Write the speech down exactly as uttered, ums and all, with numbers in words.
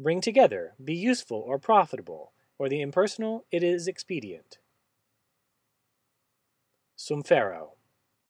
bring together, be useful or profitable, or the impersonal, it is expedient. Sumfero.